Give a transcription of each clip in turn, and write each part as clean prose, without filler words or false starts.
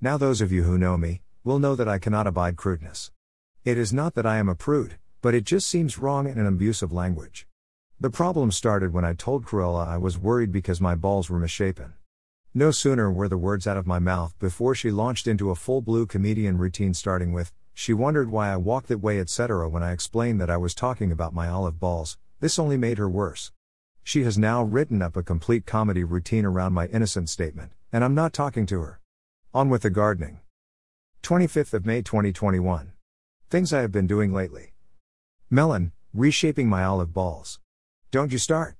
Now those of you who know me, will know that I cannot abide crudeness. It is not that I am a prude, but it just seems wrong and an abuse of language. The problem started when I told Cruella I was worried because my balls were misshapen. No sooner were the words out of my mouth before she launched into a full blue comedian routine starting with, she wondered why I walk that way etc. When I explained that I was talking about my olive balls, this only made her worse. She has now written up a complete comedy routine around my innocent statement, and I'm not talking to her. On with the gardening. 25th of May 2021. Things I have been doing lately. Melon, reshaping my olive balls. Don't you start.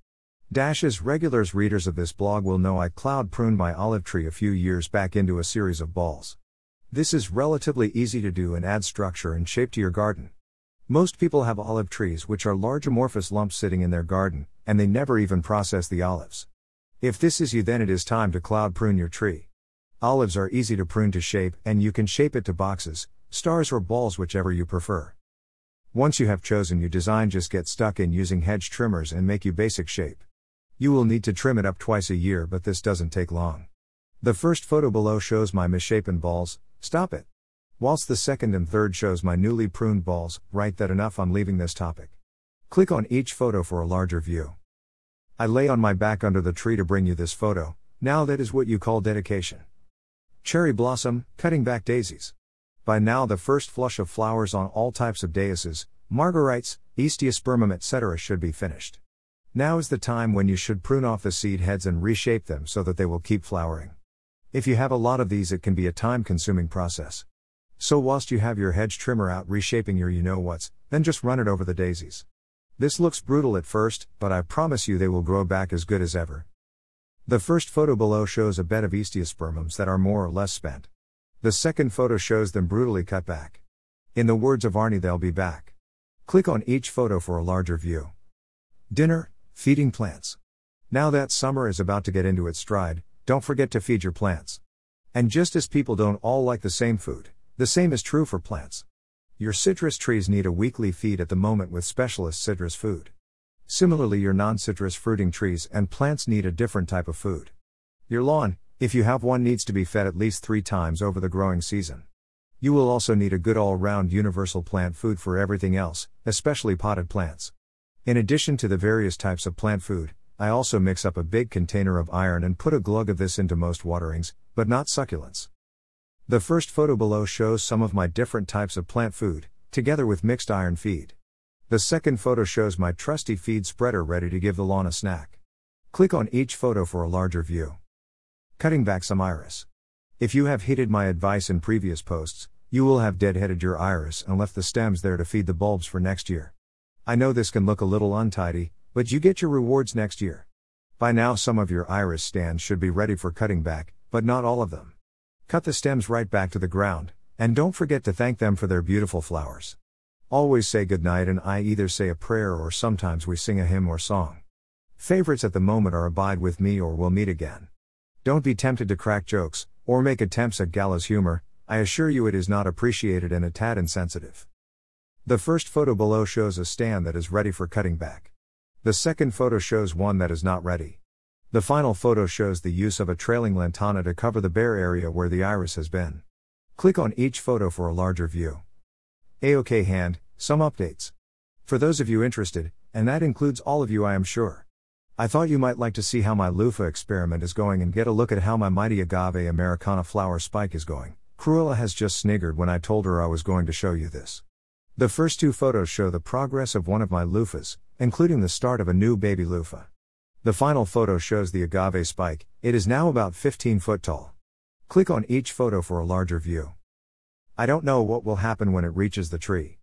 Dashes regulars readers of this blog will know I cloud pruned my olive tree a few years back into a series of balls. This is relatively easy to do and adds structure and shape to your garden. Most people have olive trees which are large amorphous lumps sitting in their garden, and they never even process the olives. If this is you, then it is time to cloud prune your tree. Olives are easy to prune to shape, and you can shape it to boxes, stars or balls, whichever you prefer. Once you have chosen your design, just get stuck in using hedge trimmers and make your basic shape. You will need to trim it up twice a year, but this doesn't take long. The first photo below shows my misshapen balls, stop it. Whilst the second and third shows my newly pruned balls, right that enough, I'm leaving this topic. Click on each photo for a larger view. I lay on my back under the tree to bring you this photo, now that is what you call dedication. Cherry blossom, cutting back daisies. By now the first flush of flowers on all types of daises, margarites, Osteospermum etc. should be finished. Now is the time when you should prune off the seed heads and reshape them so that they will keep flowering. If you have a lot of these, it can be a time-consuming process. So whilst you have your hedge trimmer out reshaping your you-know-whats, then just run it over the daisies. This looks brutal at first, but I promise you they will grow back as good as ever. The first photo below shows a bed of Osteospermums that are more or less spent. The second photo shows them brutally cut back. In the words of Arnie, they'll be back. Click on each photo for a larger view. Dinner, feeding plants. Now that summer is about to get into its stride, don't forget to feed your plants. And just as people don't all like the same food, the same is true for plants. Your citrus trees need a weekly feed at the moment with specialist citrus food. Similarly, your non-citrus fruiting trees and plants need a different type of food. Your lawn, if you have one, needs to be fed at least 3 times over the growing season. You will also need a good all-round universal plant food for everything else, especially potted plants. In addition to the various types of plant food, I also mix up a big container of iron and put a glug of this into most waterings, but not succulents. The first photo below shows some of my different types of plant food, together with mixed iron feed. The second photo shows my trusty feed spreader ready to give the lawn a snack. Click on each photo for a larger view. Cutting back some iris. If you have heeded my advice in previous posts, you will have deadheaded your iris and left the stems there to feed the bulbs for next year. I know this can look a little untidy, but you get your rewards next year. By now some of your iris stands should be ready for cutting back, but not all of them. Cut the stems right back to the ground, and don't forget to thank them for their beautiful flowers. Always say goodnight, and I either say a prayer or sometimes we sing a hymn or song. Favorites at the moment are Abide With Me or We'll Meet Again. Don't be tempted to crack jokes, or make attempts at gallows humor, I assure you it is not appreciated and a tad insensitive. The first photo below shows a stand that is ready for cutting back. The second photo shows one that is not ready. The final photo shows the use of a trailing lantana to cover the bare area where the iris has been. Click on each photo for a larger view. A-OK hand, some updates. For those of you interested, and that includes all of you I am sure. I thought you might like to see how my loofah experiment is going and get a look at how my mighty agave americana flower spike is going. Cruella has just sniggered when I told her I was going to show you this. The first 2 photos show the progress of one of my loofahs, including the start of a new baby loofah. The final photo shows the agave spike, it is now about 15 foot tall. Click on each photo for a larger view. I don't know what will happen when it reaches the tree.